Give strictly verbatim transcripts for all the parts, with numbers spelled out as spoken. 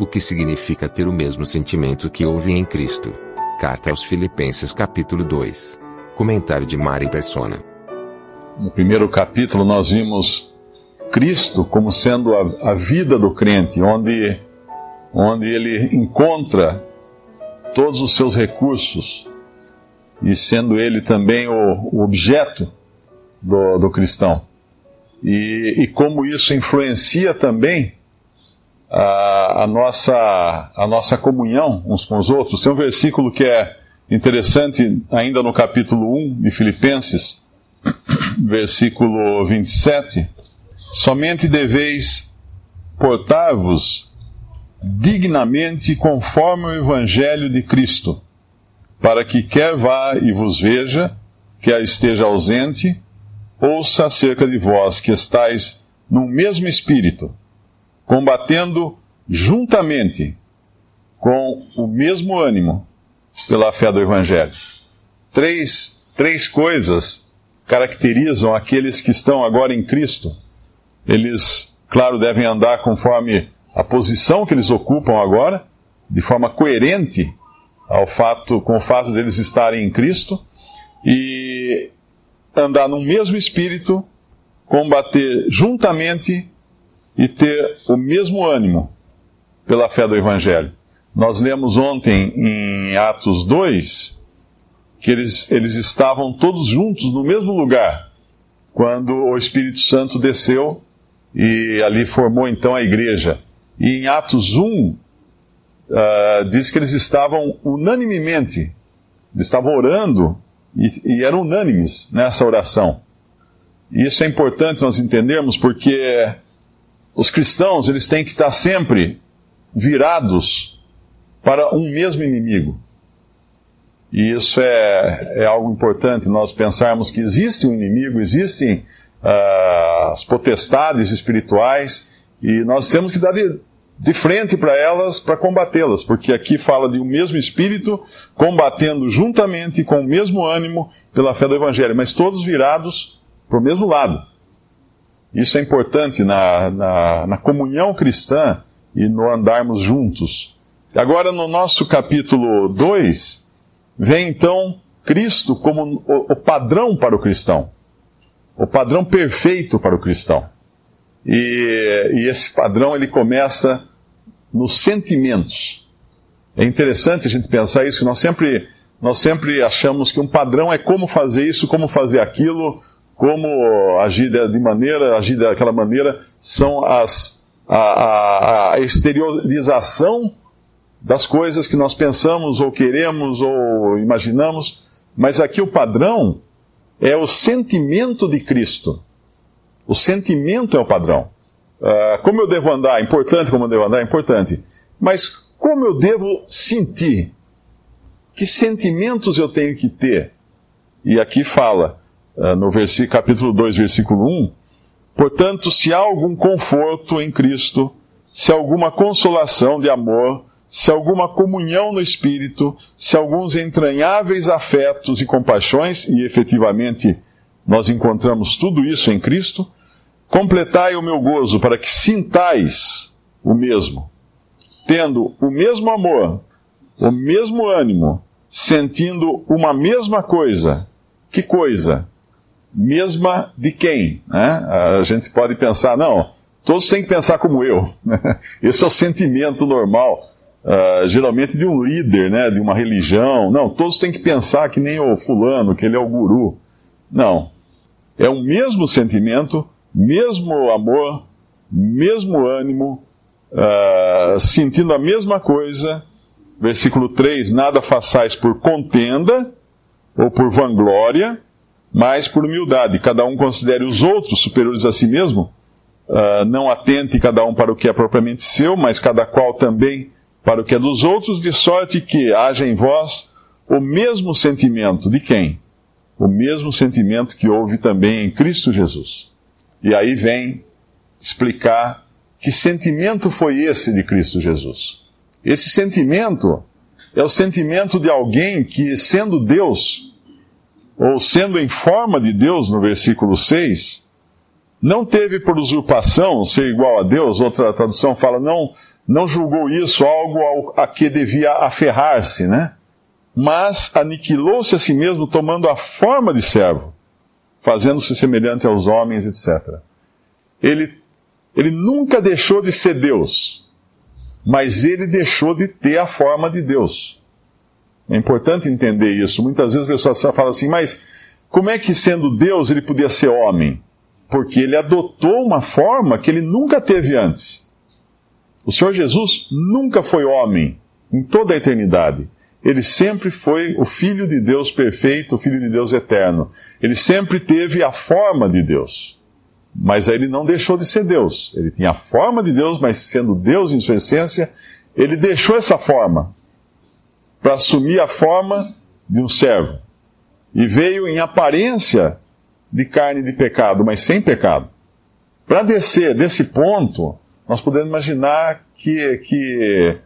O que significa ter o mesmo sentimento que houve em Cristo? Carta aos Filipenses, capítulo dois. Comentário de Mari Persona. No primeiro capítulo nós vimos Cristo como sendo a, a vida do crente, onde, onde ele encontra todos os seus recursos, e sendo ele também o, o objeto do, do cristão. E, e como isso influencia também a, a, nossa, a nossa comunhão uns com os outros. Tem um versículo que é interessante, ainda no capítulo um de Filipenses, versículo vinte e sete, somente deveis portar-vos dignamente conforme o Evangelho de Cristo, para que quer vá e vos veja, quer esteja ausente, ouça acerca de vós que estáis no mesmo espírito, combatendo juntamente com o mesmo ânimo, pela fé do Evangelho. Três, três coisas caracterizam aqueles que estão agora em Cristo. Eles, claro, devem andar conforme a posição que eles ocupam agora, de forma coerente ao fato, com o fato deles estarem em Cristo, e andar no mesmo espírito, combater juntamente e ter o mesmo ânimo pela fé do Evangelho. Nós lemos ontem em Atos dois que eles, eles estavam todos juntos no mesmo lugar quando o Espírito Santo desceu e ali formou então a igreja. E em Atos um uh, diz que eles estavam unanimemente, estavam orando e, e eram unânimes nessa oração. E isso é importante nós entendermos, porque os cristãos eles têm que estar sempre virados para um mesmo inimigo. E isso é, é algo importante, nós pensarmos que existe um inimigo, existem uh, as potestades espirituais, e nós temos que dar de, de frente para elas, para combatê-las, porque aqui fala de um mesmo espírito, combatendo juntamente com o mesmo ânimo pela fé do Evangelho, mas todos virados para o mesmo lado. Isso é importante na, na, na comunhão cristã e no andarmos juntos. Agora, no nosso capítulo dois, vem então Cristo como o padrão para o cristão, o padrão perfeito para o cristão. E, e esse padrão, ele começa nos sentimentos. É interessante a gente pensar isso, que nós sempre, nós sempre achamos que um padrão é como fazer isso, como fazer aquilo, como agir de maneira, agir daquela maneira, são as, a, a, a exteriorização das coisas que nós pensamos, ou queremos, ou imaginamos. Mas aqui o padrão é o sentimento de Cristo. O sentimento é o padrão. Uh, como eu devo andar? É importante como eu devo andar? É importante. Mas como eu devo sentir? Que sentimentos eu tenho que ter? E aqui fala, uh, no versículo, capítulo dois, versículo um, portanto, se há algum conforto em Cristo, se há alguma consolação de amor, se alguma comunhão no Espírito, se alguns entranháveis afetos e compaixões, e efetivamente nós encontramos tudo isso em Cristo, completai o meu gozo para que sintais o mesmo, tendo o mesmo amor, o mesmo ânimo, sentindo uma mesma coisa. Que coisa? Mesma de quem? Né? A gente pode pensar, não, todos têm que pensar como eu. Esse é o sentimento normal. Uh, geralmente de um líder, né, de uma religião. Não, todos têm que pensar que nem o fulano, que ele é o guru. Não. É o mesmo sentimento, mesmo amor, mesmo ânimo, uh, sentindo a mesma coisa. Versículo três, nada façais por contenda ou por vanglória, mas por humildade. Cada um considere os outros superiores a si mesmo, uh, não atente cada um para o que é propriamente seu, mas cada qual também para o que é dos outros, de sorte que haja em vós o mesmo sentimento de quem? O mesmo sentimento que houve também em Cristo Jesus. E aí vem explicar que sentimento foi esse de Cristo Jesus. Esse sentimento é o sentimento de alguém que, sendo Deus, ou sendo em forma de Deus, no versículo seis, não teve por usurpação ser igual a Deus. Outra tradução fala, não, não julgou isso algo ao, a que devia aferrar-se, né? Mas aniquilou-se a si mesmo, tomando a forma de servo, fazendo-se semelhante aos homens, etcétera. Ele, ele nunca deixou de ser Deus, mas ele deixou de ter a forma de Deus. É importante entender isso. Muitas vezes as pessoas falam assim, mas como é que sendo Deus ele podia ser homem? Porque ele adotou uma forma que ele nunca teve antes. O Senhor Jesus nunca foi homem, em toda a eternidade. Ele sempre foi o Filho de Deus perfeito, o Filho de Deus eterno. Ele sempre teve a forma de Deus. Mas aí ele não deixou de ser Deus. Ele tinha a forma de Deus, mas sendo Deus em sua essência, ele deixou essa forma para assumir a forma de um servo. E veio em aparência de carne de pecado, mas sem pecado. Para descer desse ponto, nós podemos imaginar que, que,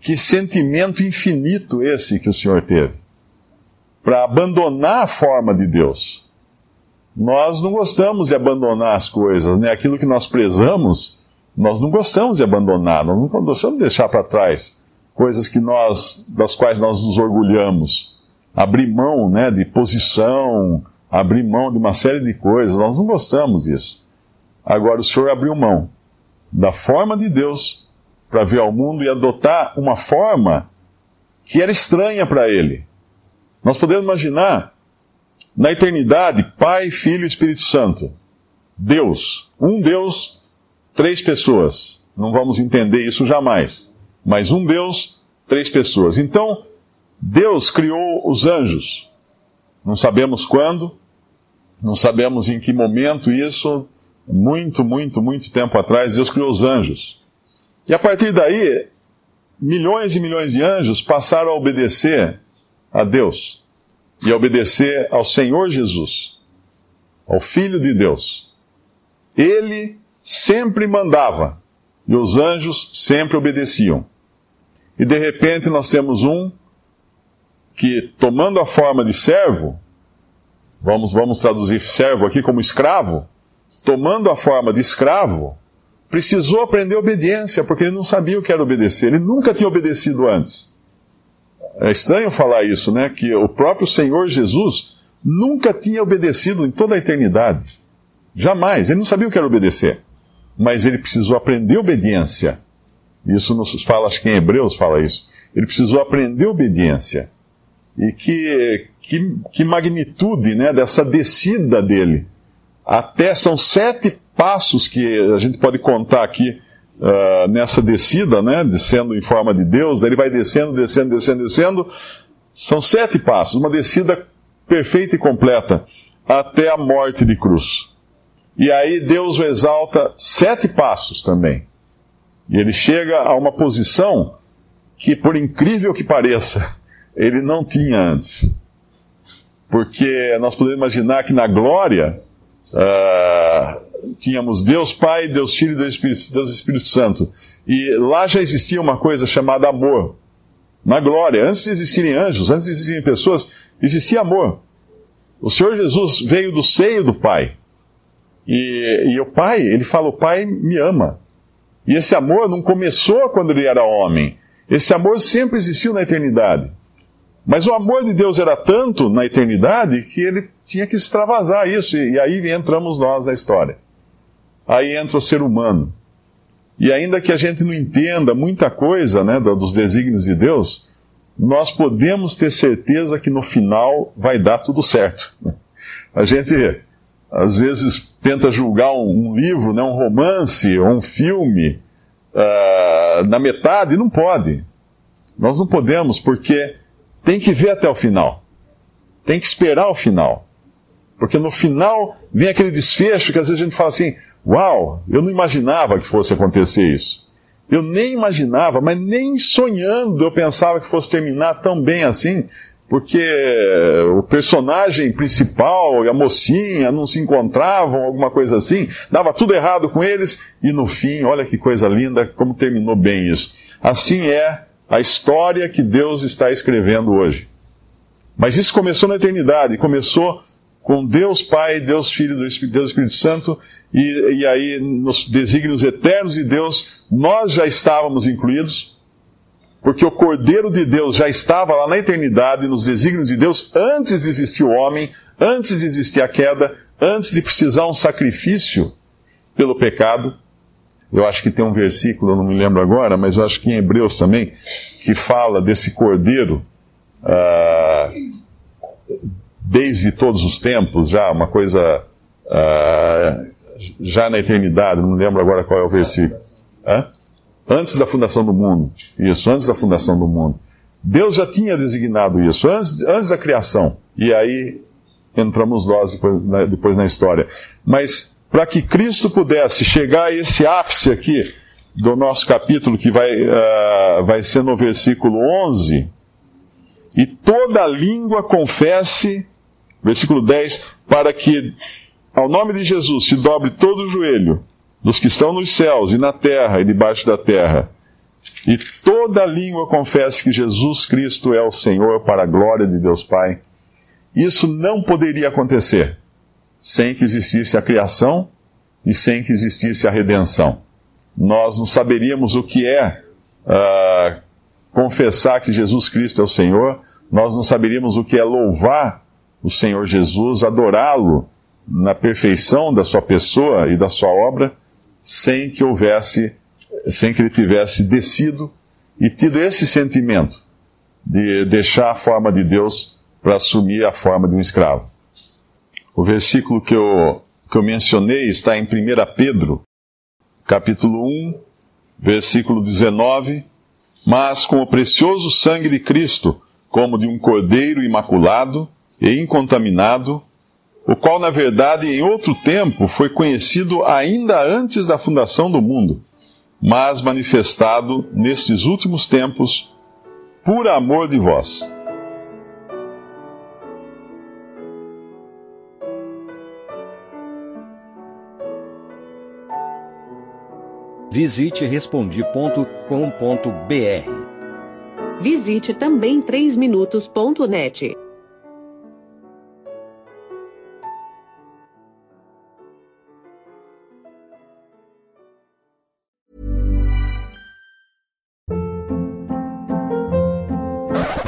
que sentimento infinito esse que o Senhor teve. Para abandonar a forma de Deus. Nós não gostamos de abandonar as coisas, né? Aquilo que nós prezamos, nós não gostamos de abandonar, nós não gostamos de deixar para trás coisas que nós, das quais nós nos orgulhamos. Abrir mão, né, de posição, abrir mão de uma série de coisas, nós não gostamos disso. Agora, o Senhor abriu mão da forma de Deus para vir ao mundo e adotar uma forma que era estranha para Ele. Nós podemos imaginar, na eternidade, Pai, Filho e Espírito Santo. Deus. Um Deus, três pessoas. Não vamos entender isso jamais. Mas um Deus, três pessoas. Então, Deus criou os anjos. Não sabemos quando, não sabemos em que momento isso. Muito, muito, muito tempo atrás, Deus criou os anjos. E a partir daí, milhões e milhões de anjos passaram a obedecer a Deus. E obedecer ao Senhor Jesus, ao Filho de Deus. Ele sempre mandava, e os anjos sempre obedeciam. E de repente nós temos um que, tomando a forma de servo, vamos, vamos traduzir servo aqui como escravo, tomando a forma de escravo, precisou aprender obediência, porque ele não sabia o que era obedecer, ele nunca tinha obedecido antes. É estranho falar isso, né? Que o próprio Senhor Jesus nunca tinha obedecido em toda a eternidade. Jamais. Ele não sabia o que era obedecer. Mas ele precisou aprender obediência. Isso nos fala, acho que em Hebreus fala isso. Ele precisou aprender obediência. E que, que, que magnitude, né? Dessa descida dele. Até são sete passos que a gente pode contar aqui. Uh, nessa descida, né, descendo em forma de Deus, daí ele vai descendo, descendo, descendo, descendo, são sete passos, uma descida perfeita e completa, até a morte de cruz. E aí Deus o exalta sete passos também. E ele chega a uma posição que, por incrível que pareça, ele não tinha antes. Porque nós podemos imaginar que na glória... Uh, tínhamos Deus Pai, Deus Filho e Deus Espírito, Deus Espírito Santo. E lá já existia uma coisa chamada amor. Na glória, antes de existirem anjos, antes de existirem pessoas, existia amor. O Senhor Jesus veio do seio do Pai. E, e o Pai, ele fala, o Pai me ama. E esse amor não começou quando ele era homem. Esse amor sempre existiu na eternidade. Mas o amor de Deus era tanto na eternidade que ele tinha que extravasar isso. E, e aí entramos nós na história. Aí entra o ser humano. E ainda que a gente não entenda muita coisa, né, dos desígnios de Deus, nós podemos ter certeza que no final vai dar tudo certo. A gente, às vezes, tenta julgar um, um livro, né, um romance, ou um filme, uh, na metade, não pode. Nós não podemos, porque tem que ver até o final. Tem que esperar o final. Porque no final vem aquele desfecho que às vezes a gente fala assim, Uau, eu não imaginava que fosse acontecer isso. Eu nem imaginava, mas nem sonhando eu pensava que fosse terminar tão bem assim, porque o personagem principal e a mocinha não se encontravam, alguma coisa assim, dava tudo errado com eles, e no fim, olha que coisa linda, como terminou bem isso. Assim é a história que Deus está escrevendo hoje. Mas isso começou na eternidade, começou com Deus Pai, Deus Filho, Deus Espírito Santo, e, e aí nos desígnios eternos de Deus, nós já estávamos incluídos, porque o Cordeiro de Deus já estava lá na eternidade, nos desígnios de Deus, antes de existir o homem, antes de existir a queda, antes de precisar um sacrifício pelo pecado. Eu acho que tem um versículo, eu não me lembro agora, mas eu acho que em Hebreus também, que fala desse Cordeiro, ah, desde todos os tempos, já uma coisa, ah, já na eternidade, não me lembro agora qual é o versículo. Hã? Antes da fundação do mundo. Isso, antes da fundação do mundo. Deus já tinha designado isso, antes, antes da criação. E aí entramos nós depois na, depois na história. Mas para que Cristo pudesse chegar a esse ápice aqui do nosso capítulo, que vai, uh, vai ser no versículo onze, e toda língua confesse, versículo dez, para que ao nome de Jesus se dobre todo o joelho, dos que estão nos céus, e na terra, e debaixo da terra. E toda língua confesse que Jesus Cristo é o Senhor, para a glória de Deus Pai. Isso não poderia acontecer sem que existisse a criação e sem que existisse a redenção. Nós não saberíamos o que é uh, confessar que Jesus Cristo é o Senhor, nós não saberíamos o que é louvar o Senhor Jesus, adorá-lo na perfeição da sua pessoa e da sua obra, sem que houvesse, sem que ele tivesse descido e tido esse sentimento de deixar a forma de Deus para assumir a forma de um escravo. O versículo que eu, que eu mencionei está em primeira Pedro, capítulo um, versículo dezenove, mas com o precioso sangue de Cristo, como de um cordeiro imaculado e incontaminado, o qual, na verdade, em outro tempo foi conhecido ainda antes da fundação do mundo, mas manifestado nestes últimos tempos por amor de vós. Visite respondi ponto com ponto br. Visite também três minutos ponto net.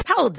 Hold